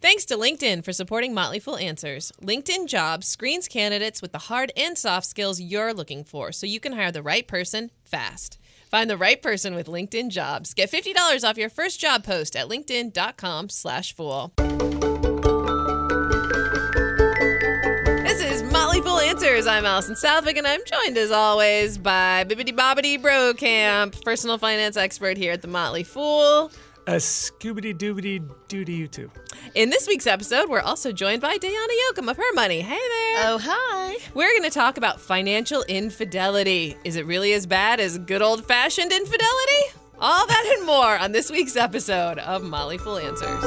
Thanks to LinkedIn for supporting Motley Fool Answers. LinkedIn Jobs screens candidates with the hard and soft skills you're looking for so you can hire the right person fast. Find the right person with LinkedIn Jobs. Get $50 off your first job post at linkedin.com/fool. This is Motley Fool Answers. I'm Alison Southwick, and I'm joined, as always, by Bibbidi Bobbidi Brocamp, personal finance expert here at the Motley Fool. A scoobity doobity doo to you too. In this week's episode, we're also joined by Dayana Yoakam of Her Money. Hey there. Oh, hi. We're going to talk about financial infidelity. Is it really as bad as good old-fashioned infidelity? All that and more on this week's episode of Motley Fool Answers.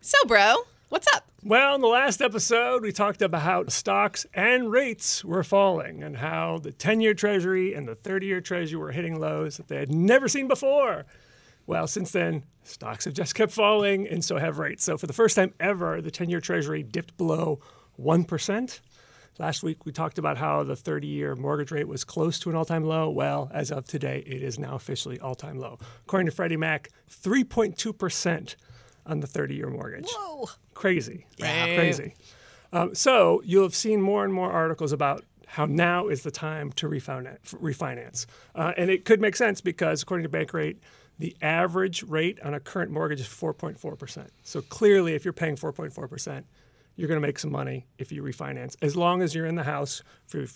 So, bro, what's up? Well, in the last episode, we talked about how stocks and rates were falling and how the 10-year Treasury and the 30-year Treasury were hitting lows that they had never seen before. Well, since then, stocks have just kept falling, and so have rates. So for the first time ever, the 10-year Treasury dipped below 1%. Last week, we talked about how the 30-year mortgage rate was close to an all-time low. Well, as of today, it is now officially all-time low. According to Freddie Mac, 3.2% on the 30-year mortgage. Whoa! Crazy. Yeah. Crazy. So you'll have seen more and more articles about how now is the time to refinance. And it could make sense because, according to Bankrate, the average rate on a current mortgage is 4.4%. So clearly, if you're paying 4.4%, you're going to make some money if you refinance, as long as you're in the house for a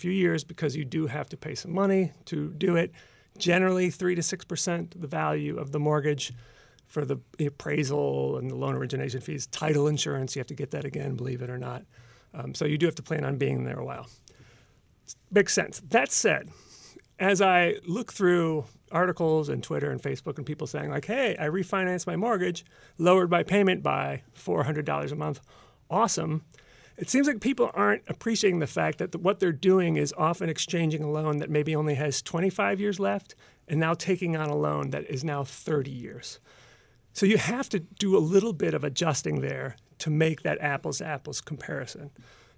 few years, because you do have to pay some money to do it. Generally, 3 to 6% the value of the mortgage for the appraisal and the loan origination fees. Title insurance, you have to get that again, believe it or not. So you do have to plan on being there a while. Makes sense. That said, as I look through articles and Twitter and Facebook and people saying like, hey, I refinanced my mortgage, lowered my payment by $400 a month. Awesome. It seems like people aren't appreciating the fact that what they're doing is often exchanging a loan that maybe only has 25 years left and now taking on a loan that is now 30 years. So you have to do a little bit of adjusting there to make that apples-to-apples comparison.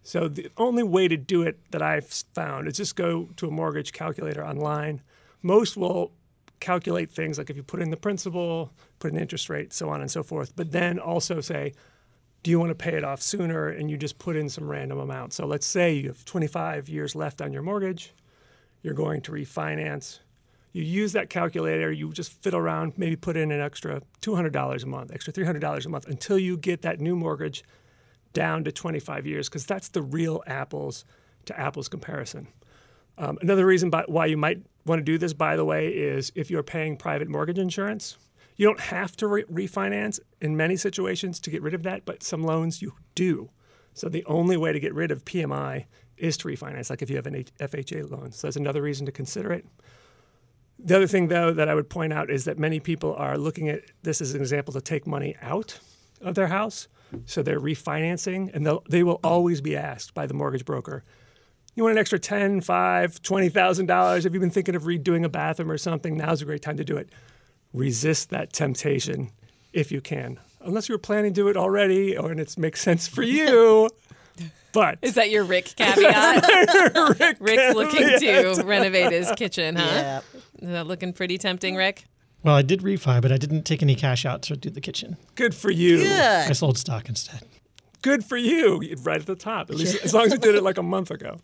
So the only way to do it that I've found is just go to a mortgage calculator online. Most will calculate things like if you put in the principal, put in the interest rate, so on and so forth, but then also say, do you want to pay it off sooner? And you just put in some random amount. So let's say you have 25 years left on your mortgage. You're going to refinance. You use that calculator. You just fiddle around, maybe put in an extra $200 a month, extra $300 a month until you get that new mortgage down to 25 years, because that's the real apples-to-apples comparison. Another reason why you might want to do this, by the way, is if you're paying private mortgage insurance. You don't have to refinance in many situations to get rid of that, but some loans you do. So the only way to get rid of PMI is to refinance, like if you have an FHA loan. So that's another reason to consider it. The other thing, though, that I would point out is that many people are looking at this as an example to take money out of their house. So they're refinancing, and they will always be asked by the mortgage broker, you want an extra $10,000, $5,000, $20,000? Have you been thinking of redoing a bathroom or something? Now's a great time to do it. Resist that temptation if you can, unless you were planning to do it already or and it makes sense for you. But is that your Rick caveat? Rick's looking to renovate his kitchen, huh? Yeah. Is that looking pretty tempting, Rick? Well, I did refi, but I didn't take any cash out to do the kitchen. Good for you. Good. I sold stock instead. Good for you, right at the top, at least as long as you did it like a month ago.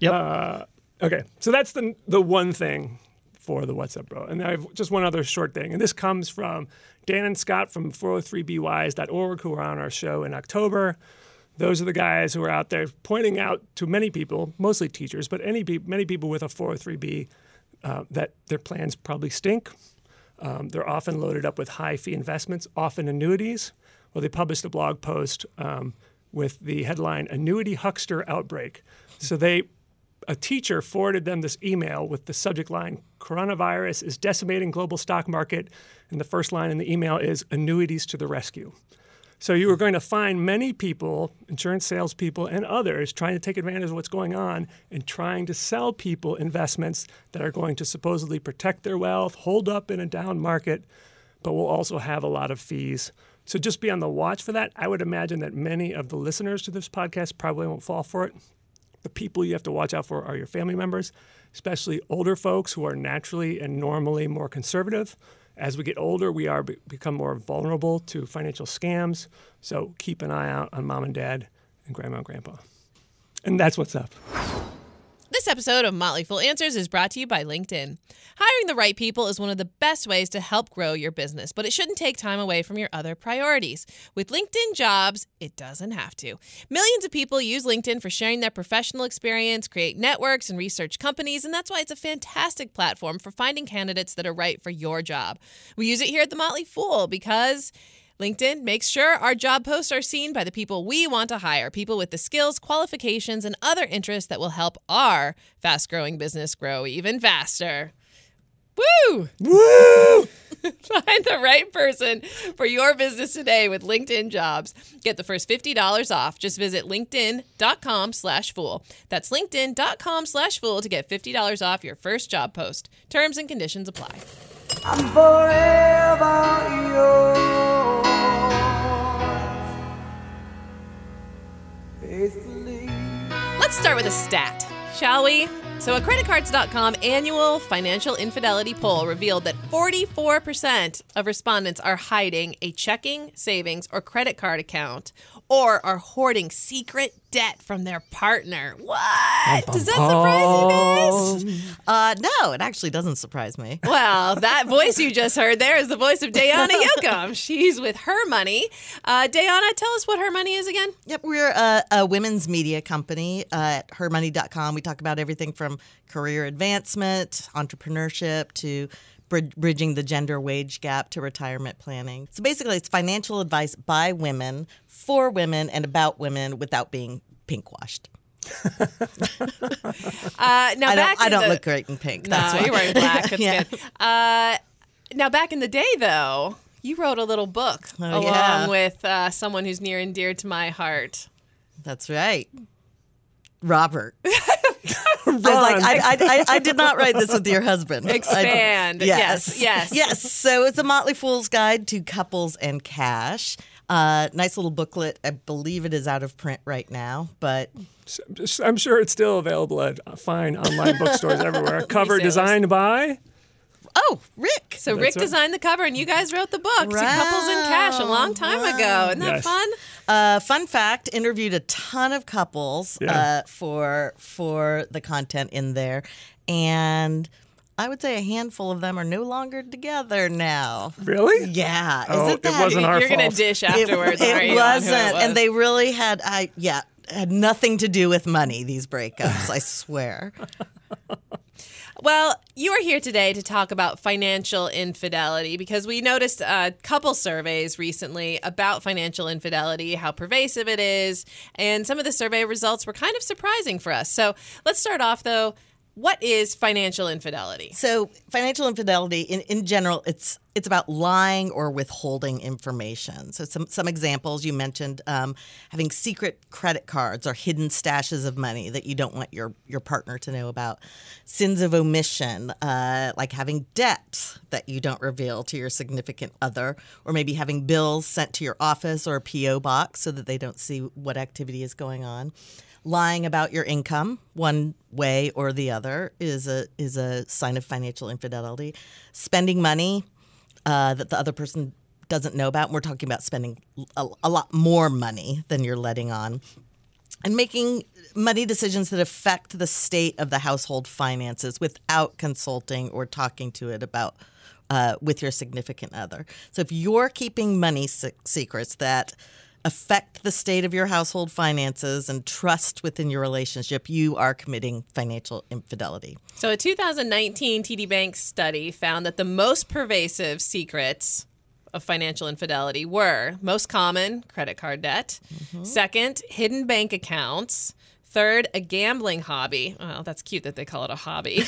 Yep. Okay, so that's the one thing for the What's Up, Bro. And I have just one other short thing, and this comes from Dan and Scott from 403bwise.org, who were on our show in October. Those are the guys who are out there pointing out to many people, mostly teachers, but many people with a 403B that their plans probably stink. They're often loaded up with high-fee investments, often annuities. Well, they published a blog post with the headline, Annuity Huckster Outbreak. So a teacher forwarded them this email with the subject line, Coronavirus is decimating global stock market. And the first line in the email is, Annuities to the rescue. So you are going to find many people, insurance salespeople and others, trying to take advantage of what's going on and trying to sell people investments that are going to supposedly protect their wealth, hold up in a down market, but will also have a lot of fees. So just be on the watch for that. I would imagine that many of the listeners to this podcast probably won't fall for it. The people you have to watch out for are your family members, especially older folks who are naturally and normally more conservative As we get older, we become more vulnerable to financial scams. So keep an eye out on mom and dad and grandma and grandpa. And that's what's up. This episode of Motley Fool Answers is brought to you by LinkedIn. Hiring the right people is one of the best ways to help grow your business, but it shouldn't take time away from your other priorities. With LinkedIn Jobs, it doesn't have to. Millions of people use LinkedIn for sharing their professional experience, create networks, and research companies, and that's why it's a fantastic platform for finding candidates that are right for your job. We use it here at The Motley Fool because LinkedIn makes sure our job posts are seen by the people we want to hire, people with the skills, qualifications, and other interests that will help our fast-growing business grow even faster. Woo! Woo! Find the right person for your business today with LinkedIn Jobs. Get the first $50 off. Just visit linkedin.com/fool. That's linkedin.com/fool to get $50 off your first job post. Terms and conditions apply. I'm forever yours. Let's start with a stat, shall we? So a creditcards.com annual financial infidelity poll revealed that 44% of respondents are hiding a checking, savings, or credit card account, or are hoarding secret debt from their partner. What? Does that surprise you guys? No, it actually doesn't surprise me. Well, that voice you just heard there is the voice of Dayana Yoakam. She's with Her Money. Dayana, tell us what Her Money is again. Yep, we're a women's media company at hermoney.com. We talk about everything from career advancement, entrepreneurship, to bridging the gender wage gap, to retirement planning. So basically, it's financial advice by women, for women, and about women without being pinkwashed. I don't look great in pink. That's why. You're wearing black. That's good. Now, back in the day, though, you wrote a little book with someone who's near and dear to my heart. That's right. Robert. I did not write this with your husband. Expand. Yes. So it's a Motley Fool's Guide to Couples and Cash. Nice little booklet. I believe it is out of print right now, but I'm sure it's still available at fine online bookstores everywhere. Cover designed by... Oh, Rick. So Rick designed the cover, and you guys wrote the book to Couples in Cash a long time ago. Isn't that fun? Fun fact, interviewed a ton of couples for the content in there. And I would say a handful of them are no longer together now. Really? Yeah. Oh, it wasn't our fault. You're going to dish afterwards. It wasn't. And they really had nothing to do with money, these breakups, I swear. Well, you are here today to talk about financial infidelity because we noticed a couple surveys recently about financial infidelity, how pervasive it is, and some of the survey results were kind of surprising for us. So let's start off, though. What is financial infidelity? So financial infidelity, in general, it's about lying or withholding information. So some examples you mentioned, having secret credit cards or hidden stashes of money that you don't want your partner to know about. Sins of omission, like having debt that you don't reveal to your significant other, or maybe having bills sent to your office or a P.O. box so that they don't see what activity is going on. Lying about your income, one way or the other, is a sign of financial infidelity. Spending money that the other person doesn't know about. And we're talking about spending a lot more money than you're letting on. And making money decisions that affect the state of the household finances without consulting or talking to it about with your significant other. So if you're keeping money secrets that affect the state of your household finances and trust within your relationship, you are committing financial infidelity. So a 2019 TD Bank study found that the most pervasive secrets of financial infidelity were: most common, credit card debt; second, hidden bank accounts; third, a gambling hobby. Well, that's cute that they call it a hobby.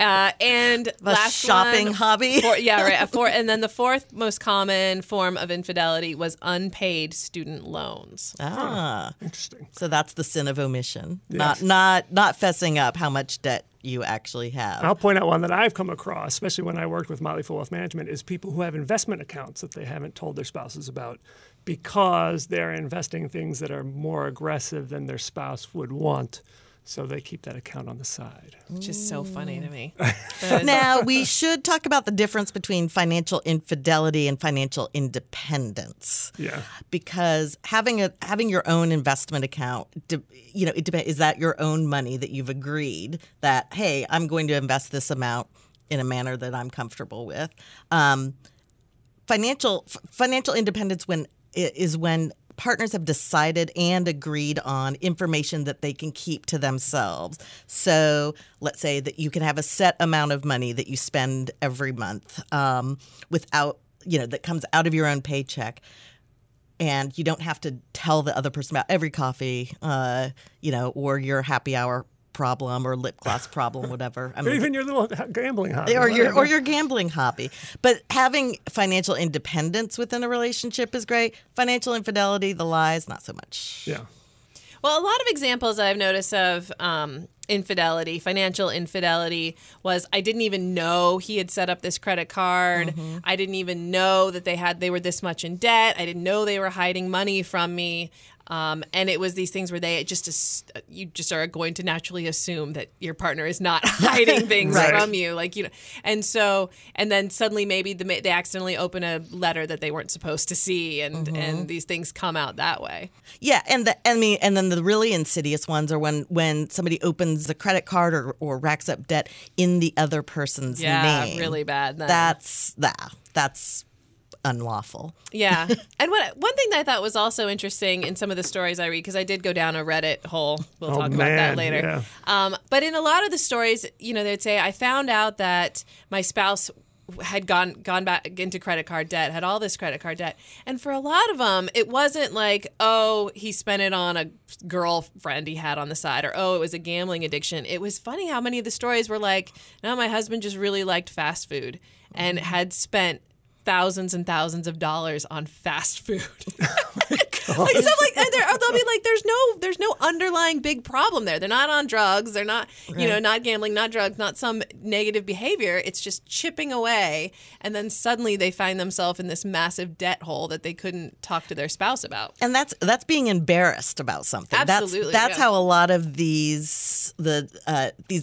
And the last shopping one, hobby. And then the fourth most common form of infidelity was unpaid student loans. Interesting. So that's the sin of omission. Yes. Not fessing up how much debt you actually have. I'll point out one that I've come across, especially when I worked with Motley Fool Wealth Management, is people who have investment accounts that they haven't told their spouses about because they're investing things that are more aggressive than their spouse would want. So they keep that account on the side. Which is so funny to me. Now, we should talk about the difference between financial infidelity and financial independence. Yeah. Because having your own investment account, you know, it depends. Is that your own money that you've agreed that, hey, I'm going to invest this amount in a manner that I'm comfortable with? Financial independence is when partners have decided and agreed on information that they can keep to themselves. So let's say that you can have a set amount of money that you spend every month without, you know, that comes out of your own paycheck. And you don't have to tell the other person about every coffee, you know, or your happy hour problem or lip gloss problem, whatever. I mean, or even your little gambling hobby. Or your gambling hobby. But having financial independence within a relationship is great. Financial infidelity, the lies, not so much. Yeah. Well, a lot of examples I've noticed of infidelity, financial infidelity, was I didn't even know he had set up this credit card. Mm-hmm. I didn't even know that they were this much in debt. I didn't know they were hiding money from me. And it was these things where you just are going to naturally assume that your partner is not hiding things right from you, like, you know. And so, and then suddenly maybe they accidentally open a letter that they weren't supposed to see, and mm-hmm. and these things come out that way. Yeah, and then the really insidious ones are when somebody opens a credit card or racks up debt in the other person's name. Yeah, really bad. Then. That's unlawful. Yeah. And one thing that I thought was also interesting in some of the stories I read, because I did go down a Reddit hole. We'll talk about that later. Yeah. But in a lot of the stories, you know, they'd say, I found out that my spouse had gone back into credit card debt, had all this credit card debt. And for a lot of them, it wasn't like, oh, he spent it on a girlfriend he had on the side, or, oh, it was a gambling addiction. It was funny how many of the stories were like, no, my husband just really liked fast food and had spent thousands and thousands of dollars on fast food. They'll be like, there's no underlying big problem there. They're not on drugs. They're not, you know, not gambling, not drugs, not some negative behavior. It's just chipping away. And then suddenly they find themselves in this massive debt hole that they couldn't talk to their spouse about. And that's being embarrassed about something. Absolutely. That's how a lot of these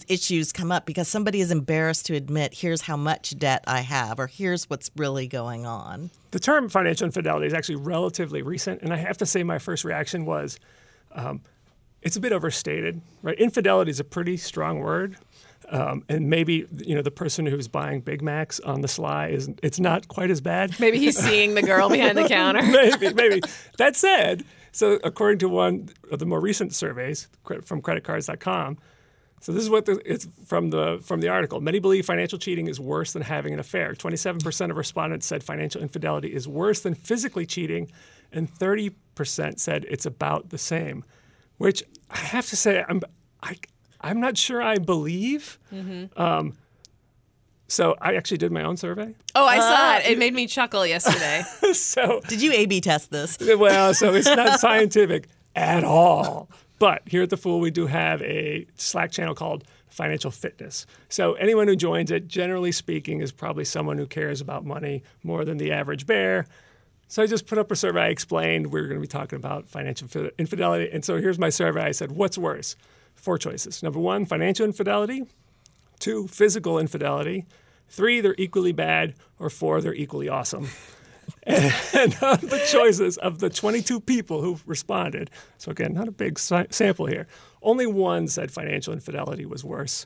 issues come up, because somebody is embarrassed to admit, here's how much debt I have, or here's what's really going on. The term financial infidelity is actually relatively recent, and I have to say my first reaction was it's a bit overstated, right? Infidelity is a pretty strong word, and maybe, you know, the person who's buying Big Macs on the sly it's not quite as bad. Maybe he's seeing the girl behind the counter. maybe. That said, so according to one of the more recent surveys from creditcards.com, so this is what it's from the article. Many believe financial cheating is worse than having an affair. 27% of respondents said financial infidelity is worse than physically cheating, and 30% said it's about the same. Which I have to say, I'm not sure I believe. Mm-hmm. So I actually did my own survey. Oh, I saw it. It made me chuckle yesterday. So did you A/B test this? Well, so it's not scientific at all. But here at The Fool, we do have a Slack channel called Financial Fitness. So anyone who joins it, generally speaking, is probably someone who cares about money more than the average bear. So I just put up a survey. I explained we were going to be talking about financial infidelity. And so here's my survey. I said, what's worse? 4 choices. Number 1, financial infidelity. 2, physical infidelity. 3, they're equally bad. Or 4, they're equally awesome. And of the choices, of the 22 people who responded, so again, not a big sample here, only 1 said financial infidelity was worse.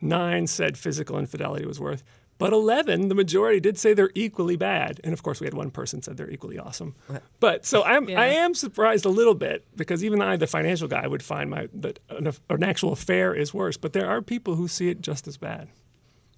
9 said physical infidelity was worse. But 11, the majority, did say they're equally bad. And of course, we had one person said they're equally awesome. Right. But so I am surprised a little bit, because even I, the financial guy, would find that an actual affair is worse. But there are people who see it just as bad.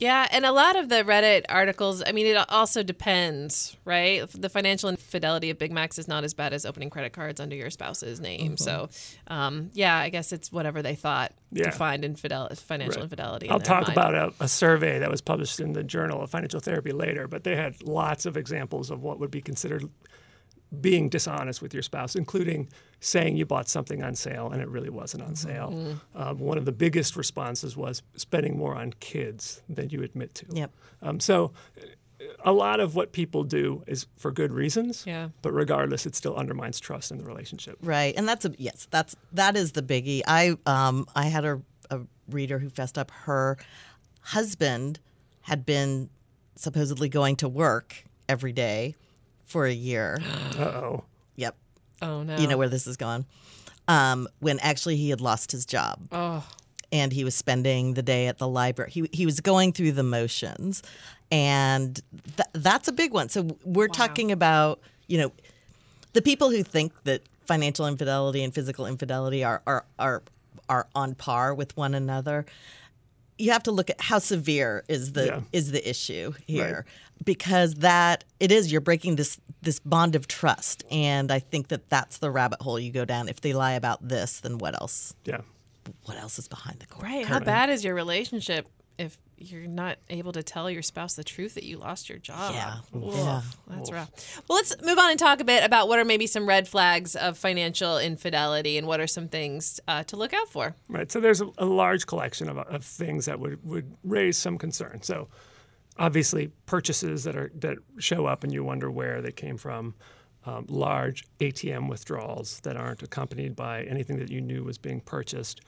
Yeah, and a lot of the Reddit articles, I mean, it also depends, right? The financial infidelity of Big Macs is not as bad as opening credit cards under your spouse's name. Mm-hmm. So, I guess it's whatever they thought defined financial infidelity. I'll talk about a survey that was published in the Journal of Financial Therapy later, but they had lots of examples of what would be considered being dishonest with your spouse, including saying you bought something on sale and it really wasn't on sale. Mm-hmm. One of the biggest responses was spending more on kids than you admit to. Yep. So a lot of what people do is for good reasons, but regardless, it still undermines trust in the relationship. Right, and that's that is the biggie. I had a reader who fessed up her husband had been supposedly going to work every day for a year. Uh-oh. Yep. Oh, no. You know where this is going. When actually he had lost his job. Oh. And he was spending the day at the library. He was going through the motions. And that's a big one. So we're talking about, you know, the people who think that financial infidelity and physical infidelity are on par with one another. You have to look at how severe is the issue here, right? Because you're breaking this bond of trust, and I think that's the rabbit hole you go down. If they lie about this, then what else? Yeah, what else is behind the curtain? Right? How bad is your relationship if you're not able to tell your spouse the truth that you lost your job? Yeah, that's rough. Well, let's move on and talk a bit about what are maybe some red flags of financial infidelity and what are some things to look out for. Right. So there's a large collection of things that would raise some concern. So obviously purchases that show up and you wonder where they came from, large ATM withdrawals that aren't accompanied by anything that you knew was being purchased,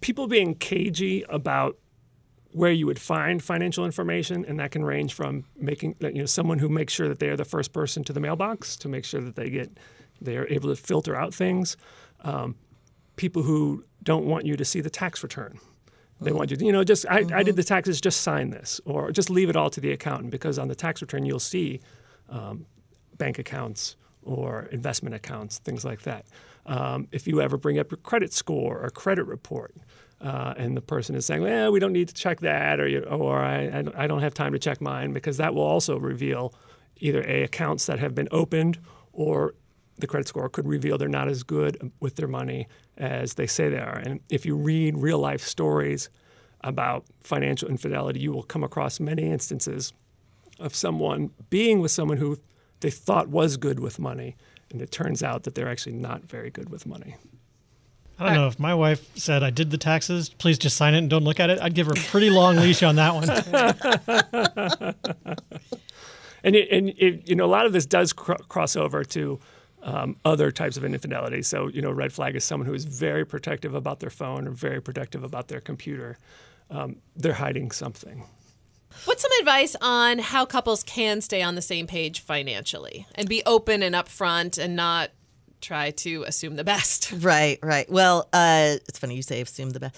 people being cagey about where you would find financial information, and that can range from making, you know, someone who makes sure that they are the first person to the mailbox to make sure that they are able to filter out things. People who don't want you to see the tax return, they want you to, you know, just I did the taxes, just sign this, or just leave it all to the accountant, because on the tax return you'll see bank accounts or investment accounts, things like that. If you ever bring up your credit score or credit report. And the person is saying, well, we don't need to check that, or I don't have time to check mine, because that will also reveal either A, accounts that have been opened, or the credit score could reveal they're not as good with their money as they say they are. And if you read real-life stories about financial infidelity, you will come across many instances of someone being with someone who they thought was good with money, and it turns out that they're actually not very good with money. I don't know. If my wife said, I did the taxes, please just sign it and don't look at it, I'd give her a pretty long leash on that one. And you know, a lot of this does cross over to other types of infidelity. So, you know, red flag is someone who is very protective about their phone or very protective about their computer. They're hiding something. What's some advice on how couples can stay on the same page financially and be open and upfront and not try to assume the best? Right. Well, it's funny you say assume the best.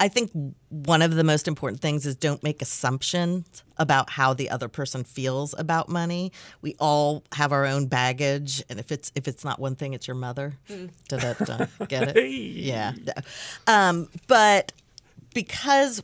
I think one of the most important things is don't make assumptions about how the other person feels about money. We all have our own baggage, and if it's not one thing, it's your mother. Does that get it? Yeah. But because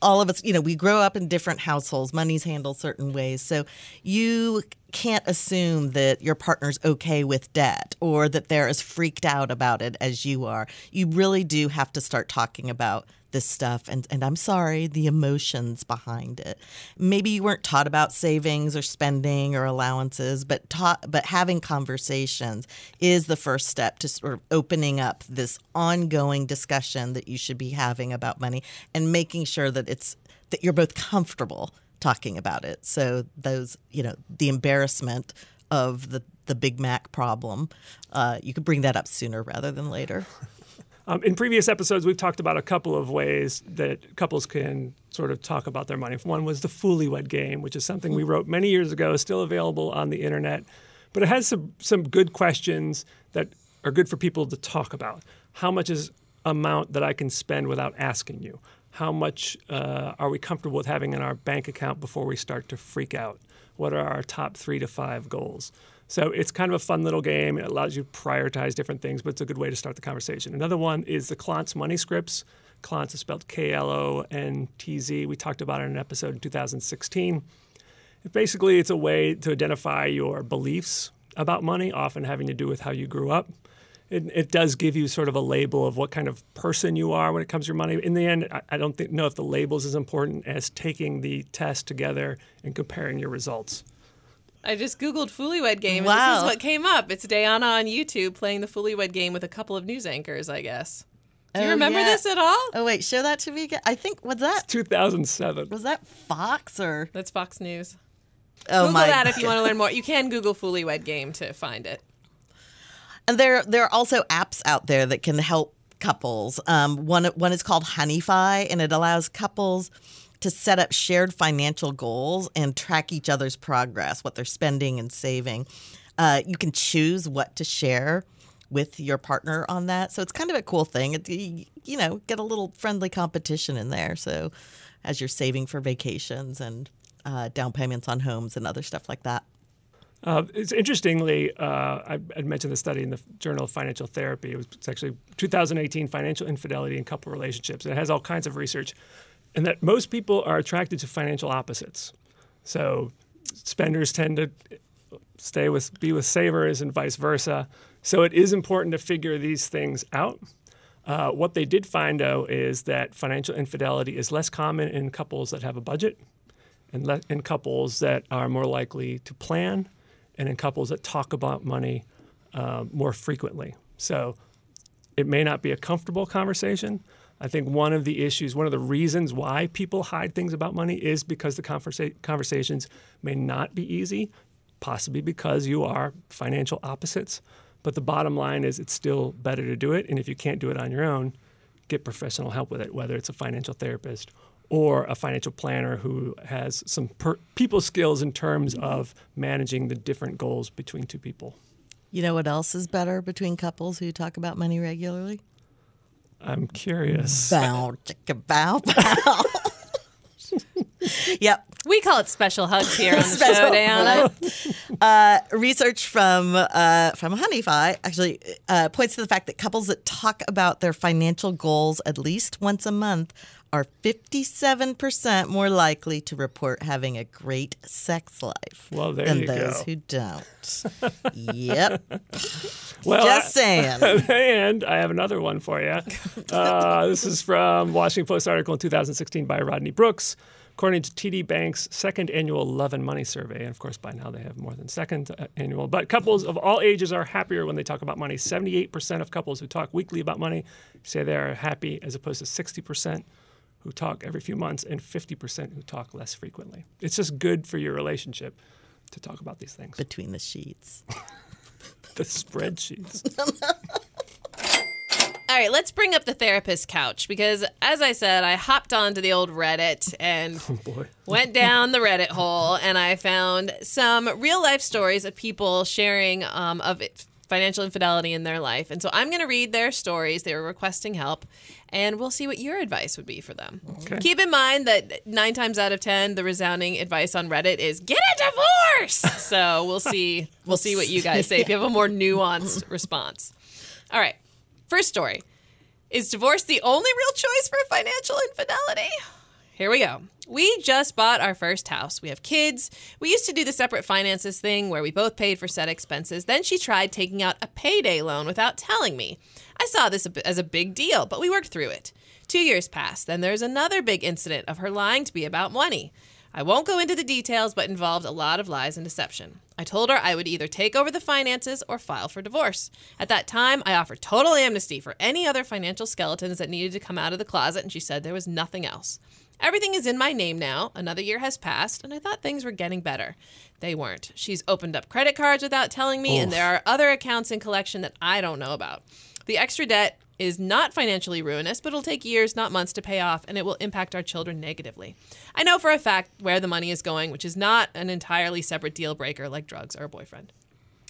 all of us, you know, we grow up in different households, money's handled certain ways. So you can't assume that your partner's okay with debt or that they're as freaked out about it as you are. You really do have to start talking about this stuff and I'm sorry, the emotions behind it. Maybe you weren't taught about savings or spending or allowances, but having conversations is the first step to sort of opening up this ongoing discussion that you should be having about money and making sure that that you're both comfortable talking about it. So those, you know, the embarrassment of the Big Mac problem, you could bring that up sooner rather than later. In previous episodes, we've talked about a couple of ways that couples can sort of talk about their money. One was the Foolywed game, which is something we wrote many years ago, still available on the internet. But it has some good questions that are good for people to talk about. How much is amount that I can spend without asking you? How much are we comfortable with having in our bank account before we start to freak out? What are our top 3 to 5 goals? So it's kind of a fun little game. It allows you to prioritize different things, but it's a good way to start the conversation. Another one is the Klontz money scripts. Klontz is spelled K-L-O-N-T-Z. We talked about it in an episode in 2016. Basically, it's a way to identify your beliefs about money, often having to do with how you grew up. It does give you sort of a label of what kind of person you are when it comes to your money. In the end, I don't know if the label's as important as taking the test together and comparing your results. I just Googled Foolywed game, and this is what came up. It's Dayana on YouTube playing the Foolywed game with a couple of news anchors, I guess. Do you remember this at all? Oh, wait, show that to me again. I think, was that? It's 2007. Was that Fox or? That's Fox News. Oh, Google that if you want to learn more. You can Google Foolywed Game to find it. And there are also apps out there that can help couples. One is called Honeyfi, and it allows couples to set up shared financial goals and track each other's progress, what they're spending and saving. You can choose what to share with your partner on that. So it's kind of a cool thing. Get a little friendly competition in there. So as you're saving for vacations and down payments on homes and other stuff like that. It's interestingly, I mentioned the study in the Journal of Financial Therapy. It's actually 2018 Financial Infidelity in Couple Relationships. And it has all kinds of research. And that most people are attracted to financial opposites. So spenders tend to be with savers and vice versa. So it is important to figure these things out. What they did find, though, is that financial infidelity is less common in couples that have a budget, and in couples that are more likely to plan, and in couples that talk about money more frequently. So it may not be a comfortable conversation. I think one of the issues, one of the reasons why people hide things about money is because the conversations may not be easy, possibly because you are financial opposites. But the bottom line is it's still better to do it. And if you can't do it on your own, get professional help with it, whether it's a financial therapist or a financial planner who has some people skills in terms of managing the different goals between two people. You know what else is better between couples who talk about money regularly? I'm curious. Bow, chicka, bow, bow. Yep. We call it special hugs here on the show, Dayana. Research from Honeyfi actually points to the fact that couples that talk about their financial goals at least once a month are 57% more likely to report having a great sex life than those who don't. Yep. Well, just saying. And I have another one for you. This is from Washington Post article in 2016 by Rodney Brooks. According to TD Bank's second annual Love and Money survey, and of course by now they have more than second annual, but couples of all ages are happier when they talk about money. 78% of couples who talk weekly about money say they are happy, as opposed to 60% who talk every few months and 50% who talk less frequently. It's just good for your relationship to talk about these things. Between the sheets. The spreadsheets. All right, let's bring up the therapist couch because, as I said, I hopped onto the old Reddit and went down the Reddit hole, and I found some real-life stories of people sharing of financial infidelity in their life. And so I'm going to read their stories. They were requesting help, and we'll see what your advice would be for them. Okay. Keep in mind that 9 times out of 10, the resounding advice on Reddit is, get a divorce! So we'll see what you guys say if you have a more nuanced response. All right. First story, is divorce the only real choice for financial infidelity? Here we go. We just bought our first house. We have kids. We used to do the separate finances thing where we both paid for set expenses. Then she tried taking out a payday loan without telling me. I saw this as a big deal, but we worked through it. 2 years passed. Then there's another big incident of her lying to me about money. I won't go into the details, but involved a lot of lies and deception. I told her I would either take over the finances or file for divorce. At that time, I offered total amnesty for any other financial skeletons that needed to come out of the closet, and she said there was nothing else. Everything is in my name now. Another year has passed, and I thought things were getting better. They weren't. She's opened up credit cards without telling me, and there are other accounts in collection that I don't know about. The extra debt is not financially ruinous, but it'll take years, not months, to pay off, and it will impact our children negatively. I know for a fact where the money is going, which is not an entirely separate deal breaker like drugs or a boyfriend.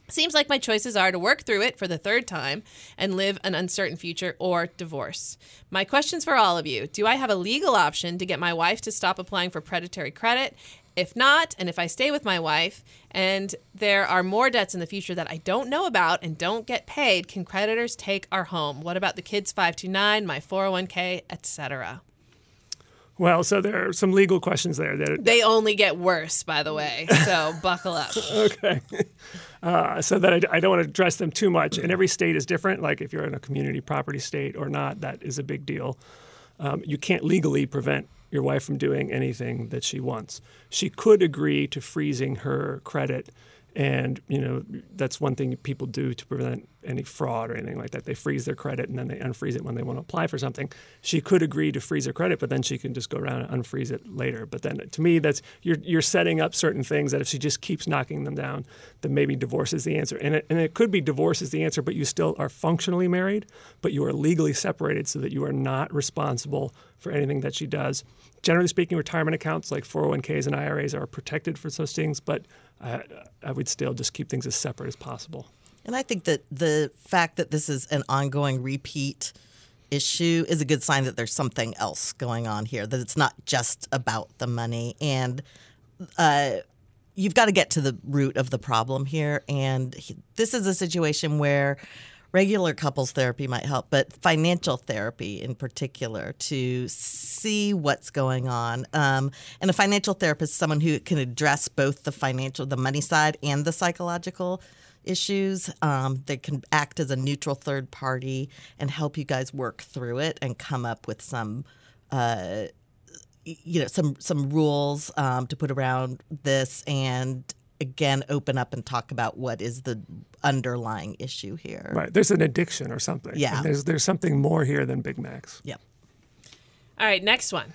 Seems like my choices are to work through it for the third time and live an uncertain future or divorce. My questions for all of you. Do I have a legal option to get my wife to stop applying for predatory credit? If not, and if I stay with my wife and there are more debts in the future that I don't know about and don't get paid, can creditors take our home? What about the kids' 529, my 401k, etc.? Well, so there are some legal questions there. They only get worse, by the way, so buckle up. Okay. So that I don't want to address them too much. And every state is different. Like if you're in a community property state or not, that is a big deal. You can't legally prevent your wife from doing anything that she wants. She could agree to freezing her credit And, you know, that's one thing people do to prevent any fraud or anything like that. They freeze their credit and then they unfreeze it when they want to apply for something. She could agree to freeze her credit, but then she can just go around and unfreeze it later. But then to me, that's you're setting up certain things that if she just keeps knocking them down, then maybe divorce is the answer. And it could be divorce is the answer, but you still are functionally married, but you are legally separated so that you are not responsible for anything that she does. Generally speaking, retirement accounts like 401ks and IRAs are protected for such things, but I would still just keep things as separate as possible. And I think that the fact that this is an ongoing repeat issue is a good sign that there's something else going on here, that it's not just about the money. And you've got to get to the root of the problem here. And this is a situation where regular couples therapy might help, but financial therapy in particular to see what's going on. And a financial therapist is someone who can address both the money side and the psychological issues. They can act as a neutral third party and help you guys work through it and come up with some rules to put around this and again, open up and talk about what is the underlying issue here. Right. There's an addiction or something. Yeah. And there's something more here than Big Macs. Yep. All right, next one.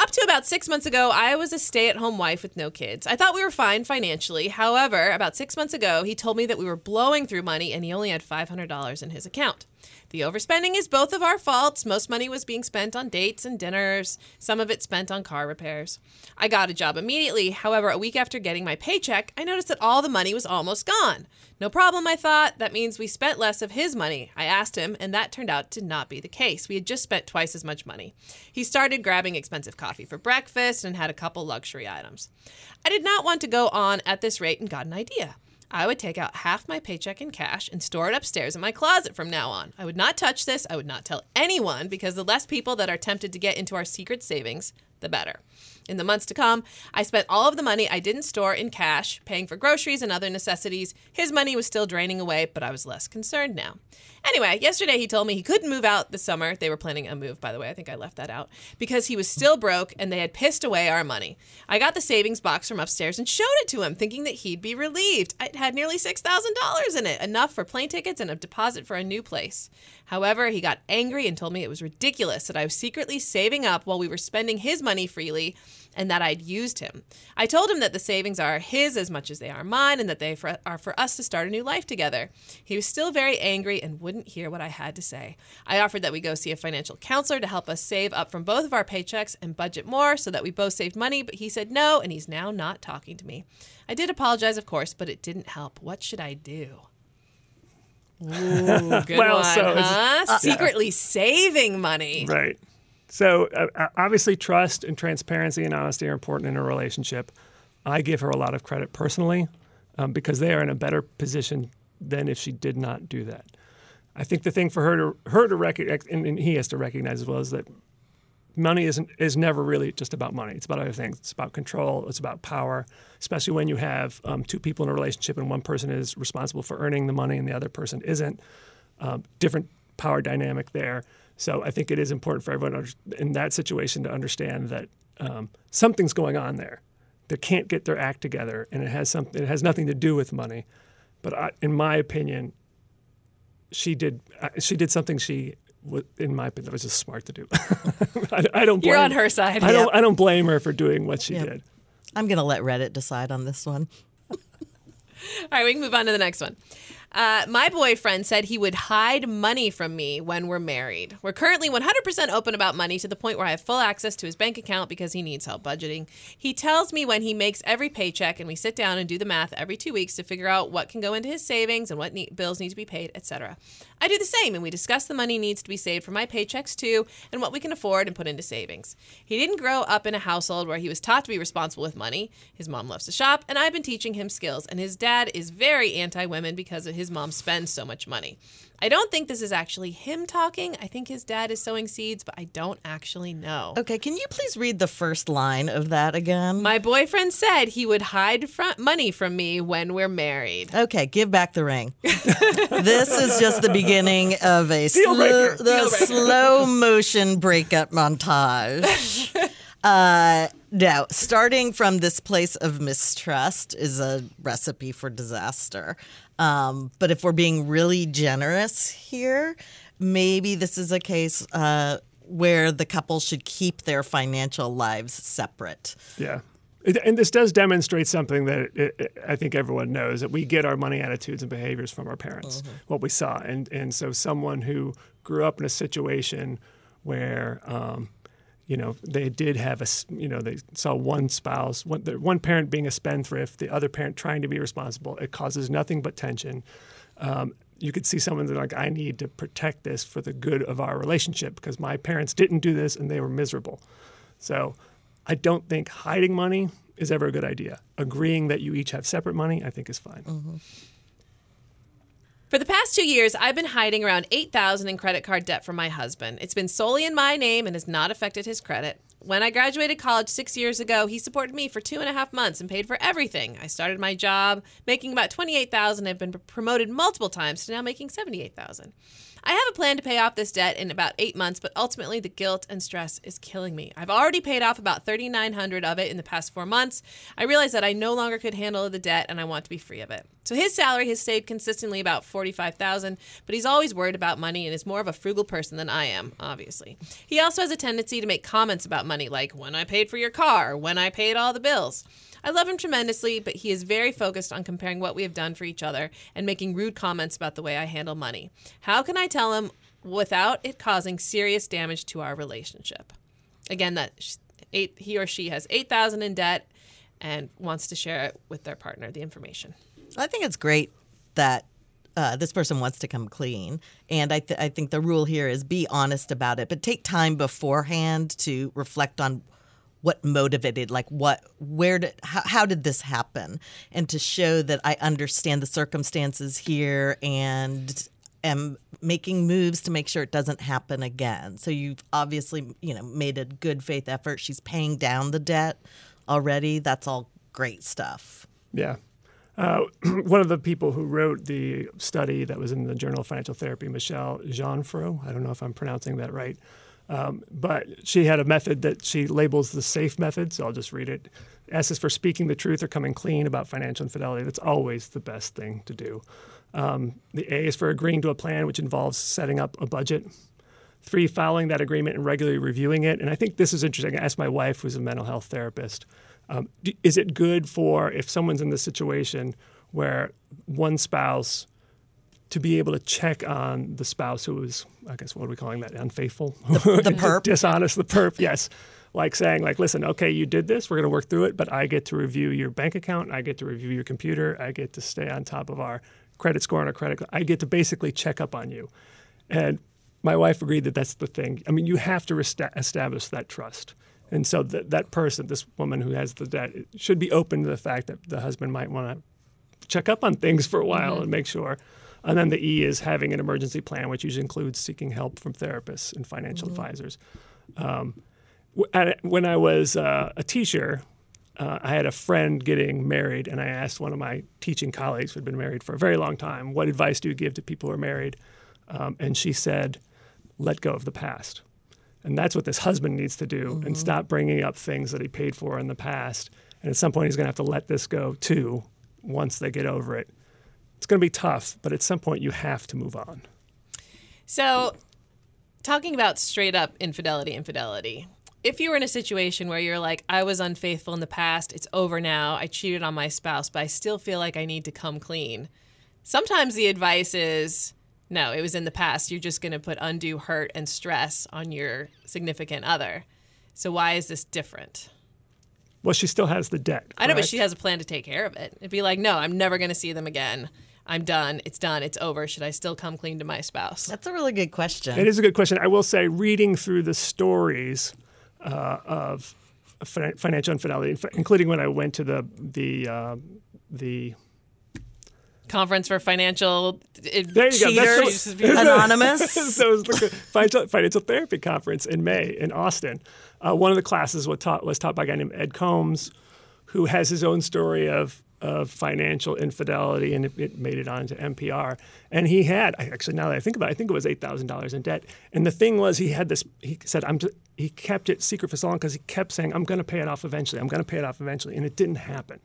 Up to about 6 months ago, I was a stay-at-home wife with no kids. I thought we were fine financially. However, about 6 months ago, he told me that we were blowing through money and he only had $500 in his account. The overspending is both of our faults. Most money was being spent on dates and dinners. Some of it spent on car repairs. I got a job immediately. However, a week after getting my paycheck, I noticed that all the money was almost gone. No problem, I thought. That means we spent less of his money. I asked him, and that turned out to not be the case. We had just spent twice as much money. He started grabbing expensive coffee for breakfast and had a couple luxury items. I did not want to go on at this rate and got an idea. I would take out half my paycheck in cash and store it upstairs in my closet from now on. I would not touch this. I would not tell anyone because the less people that are tempted to get into our secret savings, the better. In the months to come, I spent all of the money I didn't store in cash, paying for groceries and other necessities. His money was still draining away, but I was less concerned now. Anyway, yesterday he told me he couldn't move out this summer. They were planning a move, by the way. I think I left that out. Because he was still broke and they had pissed away our money. I got the savings box from upstairs and showed it to him, thinking that he'd be relieved. It had nearly $6,000 in it, enough for plane tickets and a deposit for a new place. However, he got angry and told me it was ridiculous that I was secretly saving up while we were spending his money freely, and that I'd used him. I told him that the savings are his as much as they are mine and that they are for us to start a new life together. He was still very angry and wouldn't hear what I had to say. I offered that we go see a financial counselor to help us save up from both of our paychecks and budget more so that we both saved money, but he said no, and he's now not talking to me. I did apologize, of course, but it didn't help. What should I do? Ooh, good well, one, so huh? Secretly saving money. Right. So obviously trust and transparency and honesty are important in a relationship. I give her a lot of credit personally because they are in a better position than if she did not do that. I think the thing for her to recognize, and he has to recognize as well, is that money is never really just about money. It's about other things. It's about control. It's about power, especially when you have two people in a relationship and one person is responsible for earning the money and the other person isn't. Different power dynamic there. So I think it is important for everyone in that situation to understand that something's going on there. They can't get their act together, and it has nothing to do with money. But in my opinion, she did something she, in my opinion, was just smart to do. I don't blame. You're on her side. I don't blame her for doing what she did. I'm going to let Reddit decide on this one. All right, we can move on to the next one. My boyfriend said he would hide money from me when we're married. We're currently 100% open about money to the point where I have full access to his bank account because he needs help budgeting. He tells me when he makes every paycheck, and we sit down and do the math every 2 weeks to figure out what can go into his savings and what bills need to be paid, etc. I do the same, and we discuss the money needs to be saved for my paychecks too and what we can afford and put into savings. He didn't grow up in a household where he was taught to be responsible with money. His mom loves to shop, and I've been teaching him skills, and his dad is very anti-women because of his mom spends so much money. I don't think this is actually him talking. I think his dad is sowing seeds, but I don't actually know. Okay, can you please read the first line of that again? My boyfriend said he would hide money from me when we're married. Okay, give back the ring. This is just the beginning of a slow motion breakup montage. No, starting from this place of mistrust is a recipe for disaster. But if we're being really generous here, maybe this is a case where the couple should keep their financial lives separate. Yeah. And this does demonstrate something that I think everyone knows, that we get our money attitudes and behaviors from our parents, what we saw. And so someone who grew up in a situation where, you know, they did have a, you know, they saw one spouse, one parent being a spendthrift, the other parent trying to be responsible. It causes nothing but tension. You could see someone that's like, I need to protect this for the good of our relationship because my parents didn't do this and they were miserable. So I don't think hiding money is ever a good idea. Agreeing that you each have separate money, I think, is fine. Mm-hmm. For the past 2 years, I've been hiding around $8,000 in credit card debt from my husband. It's been solely in my name and has not affected his credit. When I graduated college 6 years ago, he supported me for 2.5 months and paid for everything. I started my job making about $28,000 and have been promoted multiple times to now making $78,000. I have a plan to pay off this debt in about 8 months, but ultimately the guilt and stress is killing me. I've already paid off about $3,900 of it in the past 4 months. I realized that I no longer could handle the debt and I want to be free of it. So his salary has saved consistently about $45,000, but he's always worried about money and is more of a frugal person than I am, obviously. He also has a tendency to make comments about money like, when I paid for your car, when I paid all the bills. I love him tremendously, but he is very focused on comparing what we have done for each other and making rude comments about the way I handle money. How can I tell him without it causing serious damage to our relationship? Again, that he or she has $8,000 in debt and wants to share it with their partner, the information. I think it's great that this person wants to come clean. And I think the rule here is be honest about it, but take time beforehand to reflect on what motivated, like what, where did, how did this happen? And to show that I understand the circumstances here and am making moves to make sure it doesn't happen again. So you've obviously, you know, made a good faith effort. She's paying down the debt already. That's all great stuff. Yeah. One of the people who wrote the study that was in the Journal of Financial Therapy, Michelle Jeanfro, I don't know if I'm pronouncing that right, but she had a method that she labels the SAFE method, so I'll just read it. S is for speaking the truth or coming clean about financial infidelity. That's always the best thing to do. The A is for agreeing to a plan, which involves setting up a budget. 3, following that agreement and regularly reviewing it. And I think this is interesting. I asked my wife, who's a mental health therapist, is it good for, if someone's in this situation where one spouse, to be able to check on the spouse who was, I guess, what are we calling that? Unfaithful? The perp. Dishonest, the perp, yes. Like saying, like, listen, okay, you did this. We're going to work through it, but I get to review your bank account. I get to review your computer. I get to stay on top of our credit score and our credit. I get to basically check up on you. And my wife agreed that that's the thing. I mean, you have to establish that trust. And so that person, this woman who has the debt, should be open to the fact that the husband might want to check up on things for a while and make sure. And then the E is having an emergency plan, which usually includes seeking help from therapists and financial advisors. When I was a teacher, I had a friend getting married, and I asked one of my teaching colleagues who had been married for a very long time, what advice do you give to people who are married? And she said, let go of the past. And that's what this husband needs to do, and stop bringing up things that he paid for in the past. And at some point, he's going to have to let this go, too, once they get over it. It's going to be tough, but at some point you have to move on. So talking about straight up infidelity, if you were in a situation where you're like, I was unfaithful in the past, it's over now, I cheated on my spouse, but I still feel like I need to come clean. Sometimes the advice is, no, it was in the past. You're just going to put undue hurt and stress on your significant other. So why is this different? Well, she still has the debt. Correct? I know, but she has a plan to take care of it. It'd be like, no, I'm never going to see them again. I'm done. It's done. It's over. Should I still come clean to my spouse? That's a really good question. It is a good question. I will say, reading through the stories of financial infidelity, including when I went to the Conference for Financial Cheaters Anonymous. So it was the Financial Therapy Conference in May in Austin. One of the classes was taught by a guy named Ed Combs, who has his own story of of financial infidelity, and it made it onto NPR. And he had, actually, now that I think about it, I think it was $8,000 in debt. And the thing was, he had this, he said, he kept it secret for so long because he kept saying, I'm going to pay it off eventually. I'm going to pay it off eventually. And it didn't happen.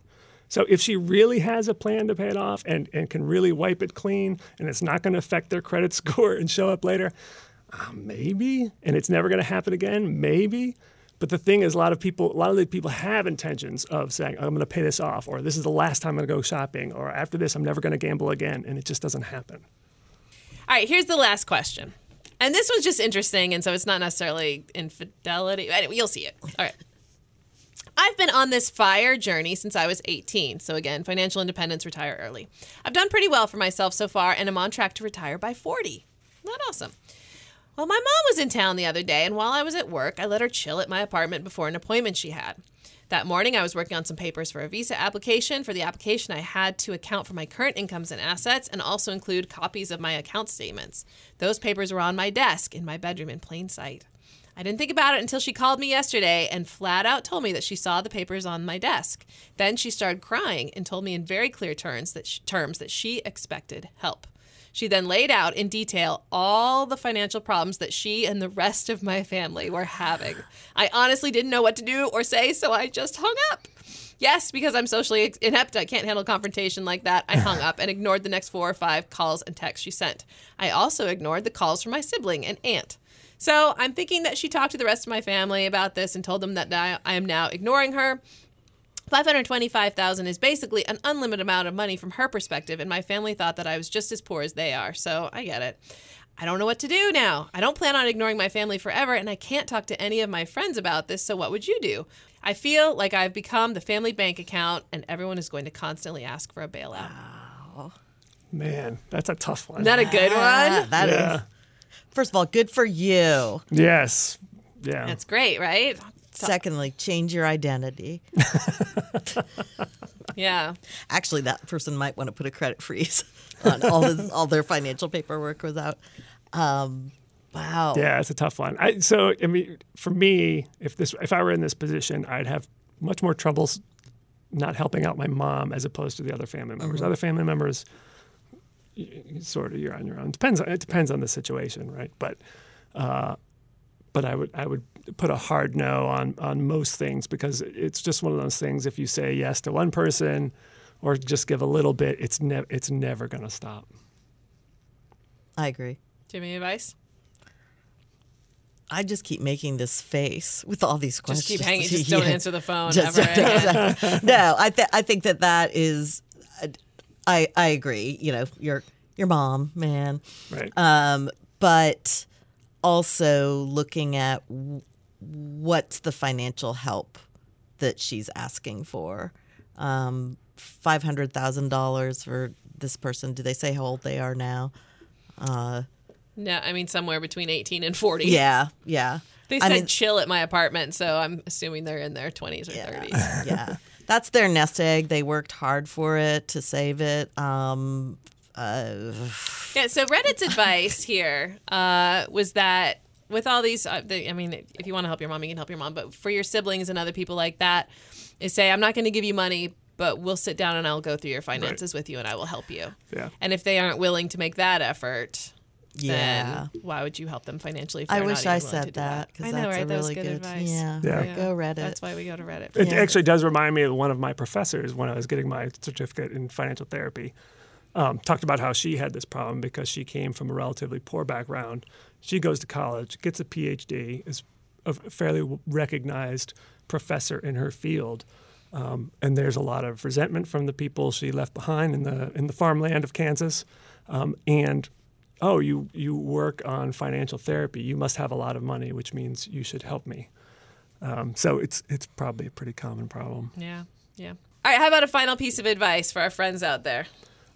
So if she really has a plan to pay it off and can really wipe it clean, and it's not going to affect their credit score and show up later, maybe. And it's never going to happen again, maybe. But the thing is, a lot of the people have intentions of saying, I'm going to pay this off, or this is the last time I'm going to go shopping, or after this, I'm never going to gamble again. And it just doesn't happen. All right, here's the last question. And this was just interesting, and so it's not necessarily infidelity. Anyway, you'll see it. All right. I've been on this FIRE journey since I was 18. So again, financial independence, retire early. I've done pretty well for myself so far, and I'm on track to retire by 40. Not awesome. Well, my mom was in town the other day, and while I was at work, I let her chill at my apartment before an appointment she had. That morning, I was working on some papers for a visa application. For the application, I had to account for my current incomes and assets and also include copies of my account statements. Those papers were on my desk in my bedroom in plain sight. I didn't think about it until she called me yesterday and flat out told me that she saw the papers on my desk. Then she started crying and told me in very clear terms that she expected help. She then laid out in detail all the financial problems that she and the rest of my family were having. I honestly didn't know what to do or say, so I just hung up. Yes, because I'm socially inept, I can't handle confrontation like that. I hung up and ignored the next 4 or 5 calls and texts she sent. I also ignored the calls from my sibling and aunt. So I'm thinking that she talked to the rest of my family about this and told them that I am now ignoring her. $525,000 is basically an unlimited amount of money from her perspective, and my family thought that I was just as poor as they are, so I get it. I don't know what to do now. I don't plan on ignoring my family forever, and I can't talk to any of my friends about this, so what would you do? I feel like I've become the family bank account, and everyone is going to constantly ask for a bailout. Wow. Man, that's a tough one. Not a good one? That is. First of all, good for you. Yes. Yeah. That's great, right? Secondly, change your identity. Yeah. Actually, that person might want to put a credit freeze on all their financial paperwork without. Wow. Yeah, it's a tough one. For me, if I were in this position, I'd have much more trouble not helping out my mom as opposed to the other family members. Mm-hmm. Other family members, sort of, you're on your own. It depends on the situation, right? But I would put a hard no on most things, because it's just one of those things. If you say yes to one person or just give a little bit, it's never going to stop. I agree. Do you have any advice? I just keep making this face with all these questions. Just keep hanging. Just don't answer the phone ever. No, I think that is. I agree. You know, your mom, man. Right. But. Also looking at what's the financial help that she's asking for. $500,000 for this person. Do they say how old they are now? No, I mean somewhere between 18 and 40. Yeah, yeah. They said chill at my apartment, so I'm assuming they're in their 20s or 30s. Yeah, that's their nest egg. They worked hard for it, to save it. Yeah, so Reddit's advice here was that with all these, if you want to help your mom, you can help your mom. But for your siblings and other people like that, is say, I'm not going to give you money, but we'll sit down and I'll go through your finances with you and I will help you. Yeah. And if they aren't willing to make that effort, then why would you help them financially? If I wish I said that, because that's right? Really that good advice. Yeah. Go Reddit. That's why we go to Reddit. It actually does remind me of one of my professors when I was getting my certificate in financial therapy. Talked about how she had this problem because she came from a relatively poor background. She goes to college, gets a PhD, is a fairly recognized professor in her field, and there's a lot of resentment from the people she left behind in the farmland of Kansas. You work on financial therapy. You must have a lot of money, which means you should help me. So it's probably a pretty common problem. Yeah, yeah. All right, how about a final piece of advice for our friends out there?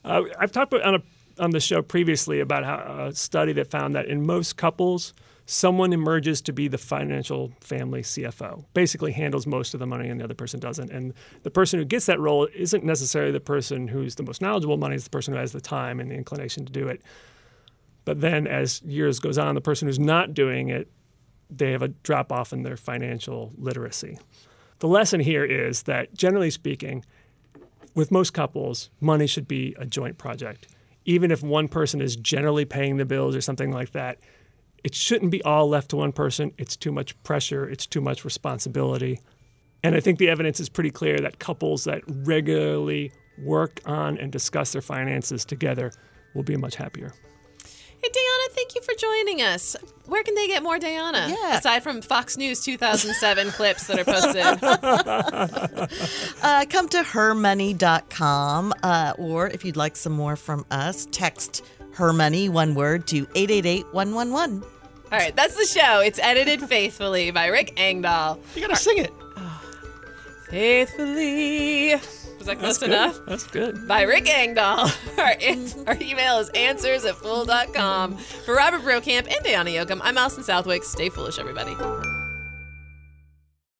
I've talked on the show previously about how a study that found that in most couples, someone emerges to be the financial family CFO, basically handles most of the money and the other person doesn't. And the person who gets that role isn't necessarily the person who's the most knowledgeable. Money is the person who has the time and the inclination to do it. But then as years goes on, the person who's not doing it, they have a drop off in their financial literacy. The lesson here is that generally speaking, with most couples, money should be a joint project. Even if one person is generally paying the bills or something like that, it shouldn't be all left to one person. It's too much pressure. It's too much responsibility. And I think the evidence is pretty clear that couples that regularly work on and discuss their finances together will be much happier. Hey, Dayana, thank you for joining us. Where can they get more Dayana? Yeah. Aside from Fox News 2007 clips that are posted. Come to hermoney.com, or if you'd like some more from us, text HERMONEY, one word, to 888-111. All right, that's the show. It's edited faithfully by Rick Engdahl. You got to sing it. Faithfully. Was that close enough? That's good. By Rick Engdahl. Our email is answers@fool.com. For Robert Brokamp and Dayana Yoakam, I'm Alison Southwick. Stay foolish, everybody.